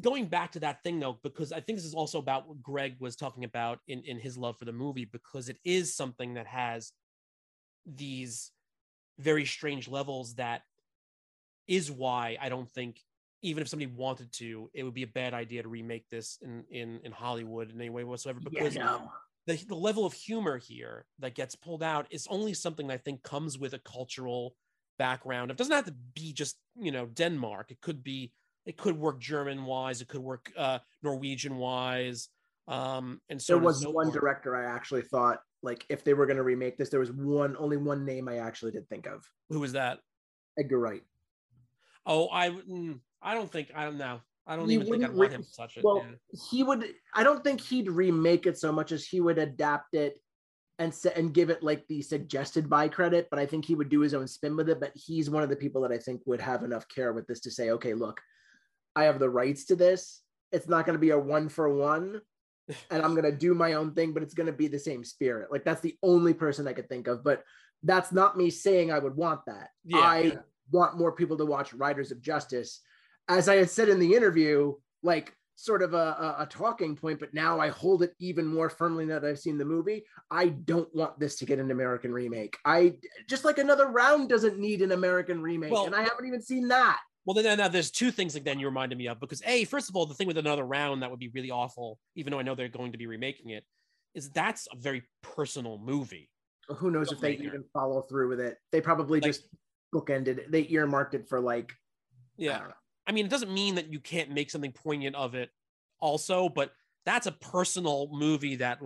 going back to that thing, though, because I think this is also about what Greg was talking about in his love for the movie, because it is something that has these very strange levels that is why I don't think, even if somebody wanted to, it would be a bad idea to remake this in Hollywood in any way whatsoever. Because The level of humor here that gets pulled out is only something that I think comes with a cultural background. It doesn't have to be just, Denmark. It could work German-wise. It could work Norwegian-wise. And so there was one director I actually thought, like, if they were going to remake this, there was only one name I actually did think of. Who was that? Edgar Wright. Oh, I don't know. I don't even think I'd want him to touch it. Well, I don't think he'd remake it so much as he would adapt it and give it like the suggested by credit, but I think he would do his own spin with it. But he's one of the people that I think would have enough care with this to say, okay, look, I have the rights to this. It's not going to be a 1-for-1 and I'm going to do my own thing, but it's going to be the same spirit. Like, that's the only person I could think of, but that's not me saying I would want that. Yeah. I want more people to watch Riders of Justice. As I had said in the interview, like sort of a talking point, but now I hold it even more firmly now that I've seen the movie. I don't want this to get an American remake. I just like Another Round doesn't need an American remake, and I haven't even seen that. Well, then now there's two things like then you reminded me of, because first of all, the thing with Another Round that would be really awful, even though I know they're going to be remaking it, is that's a very personal movie. Well, who knows if they even follow through with it? They probably just bookended it. They earmarked it for I don't know. I mean, it doesn't mean that you can't make something poignant of it also, but that's a personal movie that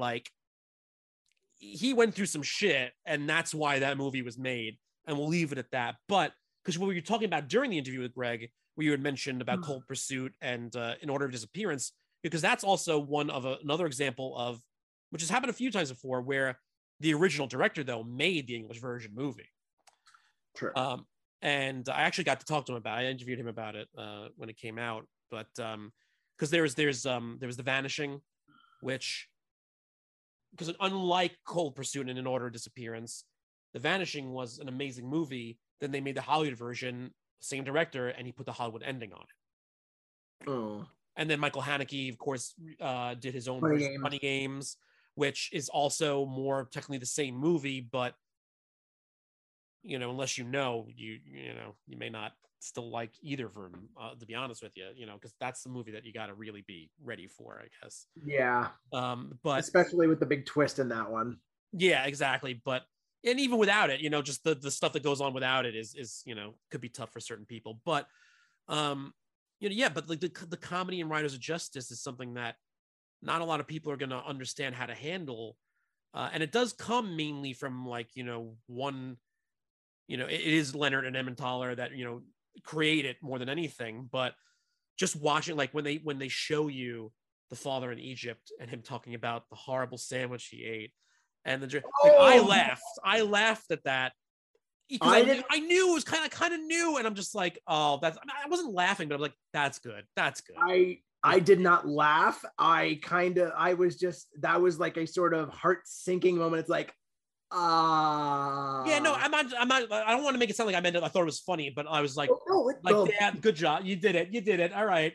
he went through some shit and that's why that movie was made. And we'll leave it at that. But because what we were talking about during the interview with Greg, where you had mentioned about Cold Pursuit and In Order of Disappearance, because that's also one of another example of, which has happened a few times before, where the original director though made the English version movie. True. And I actually got to talk to him about it. I interviewed him about it when it came out. But because there was The Vanishing, which, because unlike Cold Pursuit and In Order of Disappearance, The Vanishing was an amazing movie. Then they made the Hollywood version, same director, and he put the Hollywood ending on it. Oh. And then Michael Haneke, of course, did his own Funny Games, which is also more technically the same movie, but unless you may not still like either of them, to be honest with you, because that's the movie that you got to really be ready for, I guess. Yeah. But especially with the big twist in that one. Yeah, exactly. But, and even without it, just the stuff that goes on without it is could be tough for certain people, but, but like the comedy in Riders of Justice is something that not a lot of people are going to understand how to handle. And it does come mainly from it is Leonard and Emmentaler that, create it more than anything, but just watching, when they show you the father in Egypt and him talking about the horrible sandwich he ate and I laughed at that. I knew it was kind of new. And I'm just like, I wasn't laughing, but I'm like, that's good. That's good. I did not laugh. I was just, that was like a sort of heart sinking moment. It's like, Yeah, no, I'm not. I don't want to make it sound like I meant it. I thought it was funny, but I was like, yeah, good job, you did it. All right.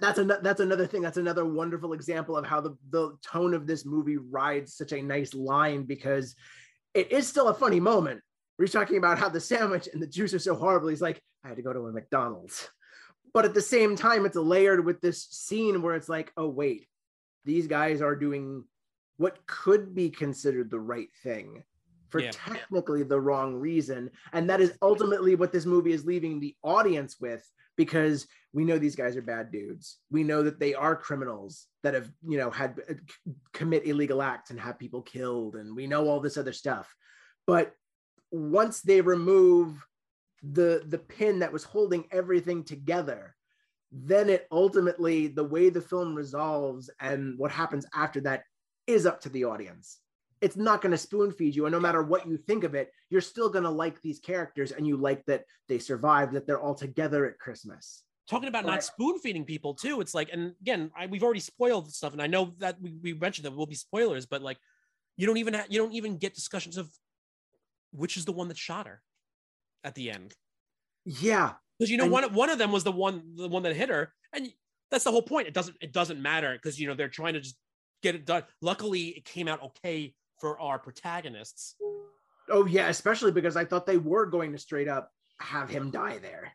That's another thing. That's another wonderful example of how the tone of this movie rides such a nice line, because it is still a funny moment. We're talking about how the sandwich and the juice are so horrible. He's like, I had to go to a McDonald's, but at the same time, it's layered with this scene where it's like, oh wait, these guys are doing what could be considered the right thing for technically the wrong reason. And that is ultimately what this movie is leaving the audience with, because we know these guys are bad dudes. We know that they are criminals that have, you know, had commit illegal acts and have people killed. And we know all this other stuff. But once they remove the pin that was holding everything together, then it ultimately, the way the film resolves and what happens after that is up to the audience. It's not going to spoon feed you. And no matter what you think of it, you're still going to like these characters, and you like that they survived, that they're all together at Christmas. Talking about not spoon feeding people too. It's like, and again, we've already spoiled stuff. And I know that we mentioned that will be spoilers, but like, you don't even get discussions of which is the one that shot her at the end. Yeah. Because one of them was the one that hit her. And that's the whole point. It doesn't matter, because they're trying to just get it done. Luckily, it came out okay for our protagonists. Oh yeah, especially because I thought they were going to straight up have him die there.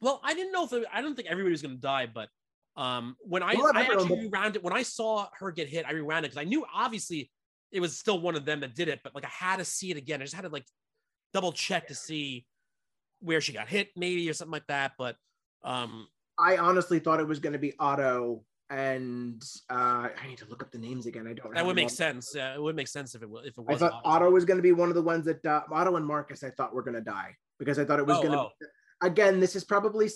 Well, I didn't know I don't think everybody was going to die, but when I saw her get hit, I rewound it because I knew obviously it was still one of them that did it, but like I had to see it again. I just had to like double check to see where she got hit, maybe, or something like that. But I honestly thought it was going to be Otto. And I need to look up the names again. I don't. That would make sense. Yeah, it would make sense if it was. I thought Otto was going to be one of the ones that Otto and Marcus. I thought were going to die because I thought it was going to. Oh. Again, this is probably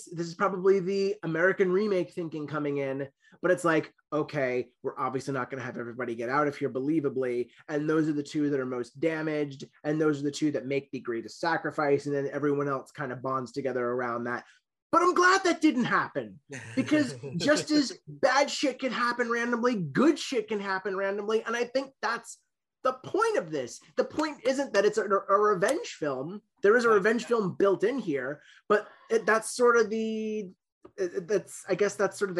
the American remake thinking coming in. But it's like, okay, we're obviously not going to have everybody get out of here believably, and those are the two that are most damaged, and those are the two that make the greatest sacrifice, and then everyone else kind of bonds together around that. But I'm glad that didn't happen, because just as bad shit can happen randomly, good shit can happen randomly. And I think that's the point of this. The point isn't that it's a revenge film. There is a revenge film built in here, but that's sort of the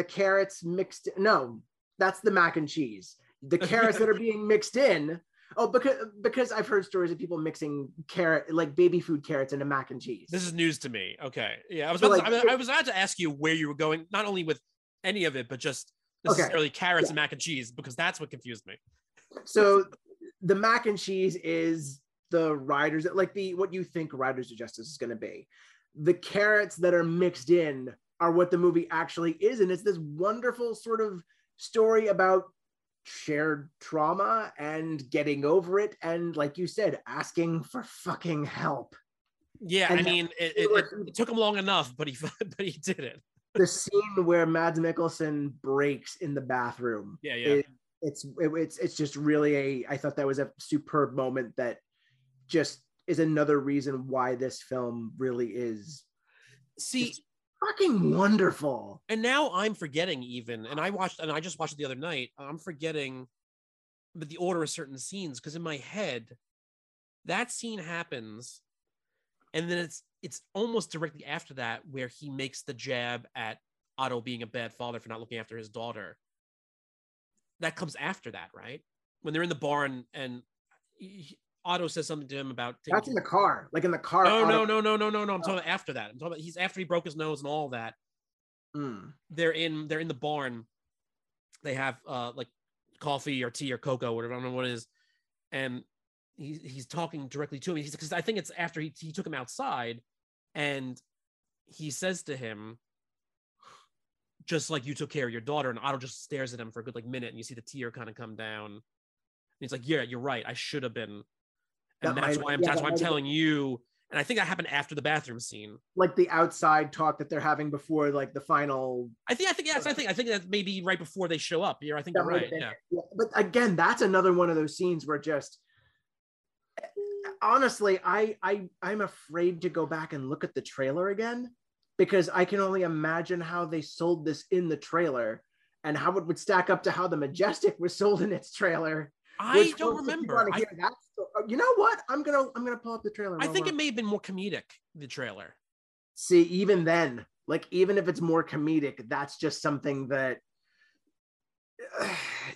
carrots mixed. No, that's the mac and cheese. The carrots that are being mixed in. Oh, because I've heard stories of people mixing carrot, like baby food carrots, into mac and cheese. This is news to me. Okay, yeah, I was about to ask you where you were going, not only with any of it, but just necessarily carrots and mac and cheese, because that's what confused me. So the mac and cheese is the Riders, like what you think Riders of Justice is going to be. The carrots that are mixed in are what the movie actually is, and it's this wonderful sort of story about shared trauma and getting over it, and like you said, asking for fucking help. Yeah, and I mean, it took him long enough, but he did it. The scene where Mads Mikkelsen breaks in the bathroom. Yeah, yeah. It's just really I thought that was a superb moment that just is another reason why this film really is. See. Fucking wonderful. And now I'm forgetting even, and I just watched it the other night. I'm forgetting the order of certain scenes, because in my head, that scene happens, and then it's almost directly after that where he makes the jab at Otto being a bad father for not looking after his daughter. That comes after that, right? When they're in the barn and Otto says something to him about that's in the car, like in the car. No. I'm talking about after that. I'm talking about after he broke his nose and all that. Mm. They're in the barn. They have like coffee or tea or cocoa, whatever. I don't know what it is. And he's talking directly to him. He's, because I think it's after he took him outside, and he says to him, "Just like you took care of your daughter." And Otto just stares at him for a good like minute, and you see the tear kind of come down. And he's like, "Yeah, you're right. I should have been." And that's why I'm telling you. And I think that happened after the bathroom scene, like the outside talk that they're having before, like the final. I think that's maybe right before they show up. Yeah, I think you're right. Yeah. But again, that's another one of those scenes where just honestly, I'm afraid to go back and look at the trailer again, because I can only imagine how they sold this in the trailer and how it would stack up to how The Majestic was sold in its trailer. I don't remember. I, You know what? I'm gonna pull up the trailer. I think it may have been more comedic, the trailer. See, even then, like, even if it's more comedic, that's just something that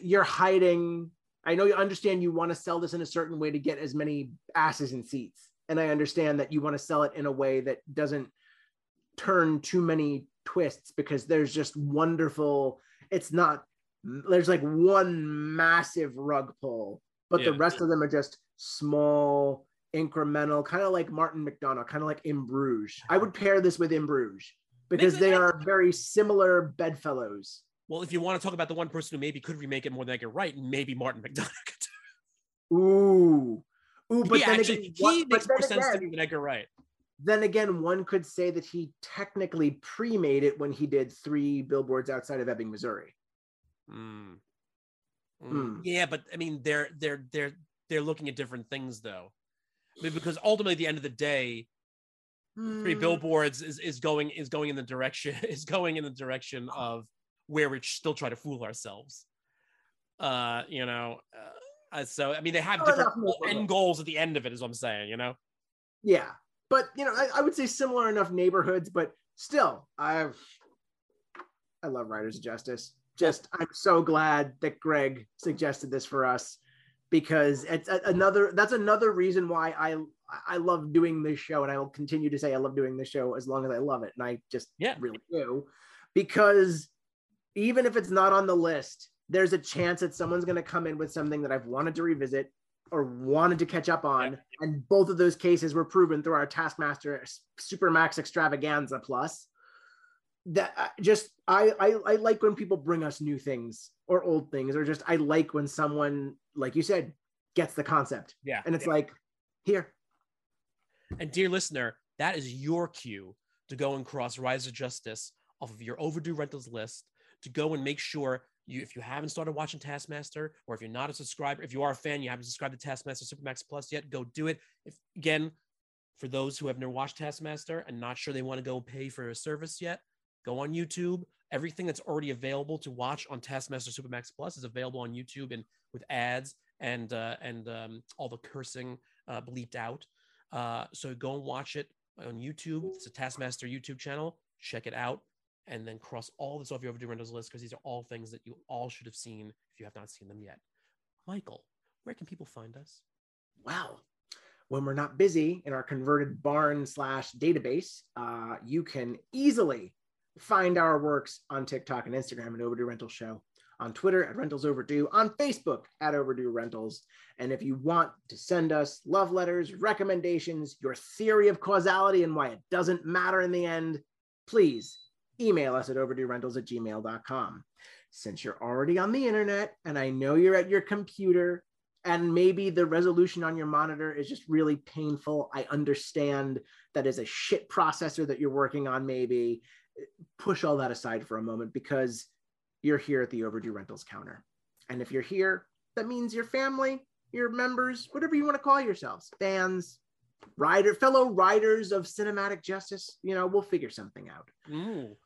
you're hiding. I know you understand you want to sell this in a certain way to get as many asses in seats. And I understand that you want to sell it in a way that doesn't turn too many twists, because there's just wonderful, it's not, there's like one massive rug pull, but the rest of them are just small, incremental, kind of like Martin McDonagh, kind of like In Bruges. I would pair this with In Bruges because they are very similar bedfellows. Well, if you want to talk about the one person who maybe could remake it more than Edgar Wright, maybe Martin McDonagh could do. Ooh, but yeah, then actually, again, he makes more sense to me than Edgar Wright. Then again, one could say that he technically pre-made it when he did 3 Billboards Outside of Ebbing, Missouri. Yeah, but I mean, they're looking at different things, though, I mean, because ultimately, at the end of the day, 3 Billboards is going in the direction of where we still try to fool ourselves. You know, so I mean, they have different end goals at the end of it, is what I'm saying. You know, yeah. But, you know, I would say similar enough neighborhoods, but still, I love Riders of Justice. Just, I'm so glad that Greg suggested this for us, because it's another reason why I love doing this show, and I will continue to say I love doing this show as long as I love it, and I just really do, because even if it's not on the list, there's a chance that someone's going to come in with something that I've wanted to revisit or wanted to catch up on, and both of those cases were proven through our Taskmaster Supermax Extravaganza Plus. That just I like when people bring us new things or old things, or just I like when someone, like you said, gets the concept. Yeah, and it's like, here. And dear listener, that is your cue to go and cross Rise of Justice off of your overdue rentals list, to go and make sure. If you haven't started watching Taskmaster, or if you're not a subscriber, if you are a fan, you haven't subscribed to Taskmaster Supermax Plus yet, go do it. If, again, for those who have never watched Taskmaster and not sure they want to go pay for a service yet, go on YouTube. Everything that's already available to watch on Taskmaster Supermax Plus is available on YouTube, and with ads and all the cursing bleeped out. So go and watch it on YouTube. It's a Taskmaster YouTube channel. Check it out. And then cross all this off your overdue rentals list, because these are all things that you all should have seen if you have not seen them yet. Michael, where can people find us? Well, when we're not busy in our converted barn/database, you can easily find our works on TikTok and Instagram at Overdue Rental Show, on Twitter at Rentals Overdue, on Facebook at Overdue Rentals. And if you want to send us love letters, recommendations, your theory of causality and why it doesn't matter in the end, please email us at overduerentals@gmail.com. Since you're already on the internet, and I know you're at your computer, and maybe the resolution on your monitor is just really painful, I understand that is a shit processor that you're working on maybe. Push all that aside for a moment, because you're here at the Overdue Rentals counter. And if you're here, that means your family, your members, whatever you want to call yourselves, fans, fellow riders of cinematic justice, you know, we'll figure something out.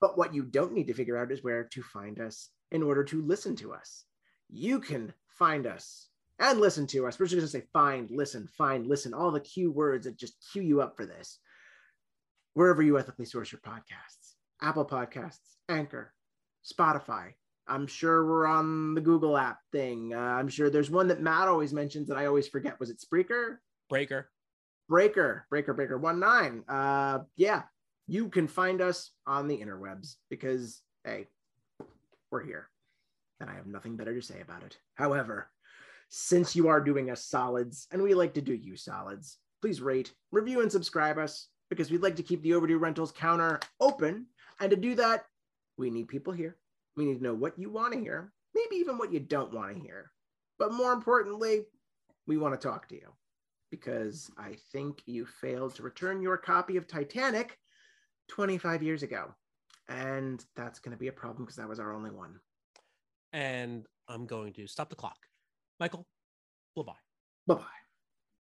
But what you don't need to figure out is where to find us in order to listen to us. You can find us and listen to us. We're just going to say find, listen, all the Q words that just cue you up for this. Wherever you ethically source your podcasts, Apple Podcasts, Anchor, Spotify. I'm sure we're on the Google app thing. I'm sure there's one that Matt always mentions that I always forget. Was it Spreaker? Breaker 19. Yeah, you can find us on the interwebs, because hey, we're here, and I have nothing better to say about it. However, since you are doing us solids, and we like to do you solids, please rate, review, and subscribe us, because we'd like to keep the Overdue Rentals counter open. And to do that, we need people here. We need to know what you want to hear, maybe even what you don't want to hear, but more importantly, we want to talk to you. Because I think you failed to return your copy of Titanic 25 years ago. And that's going to be a problem, because that was our only one. And I'm going to stop the clock. Michael, bye-bye. Bye-bye.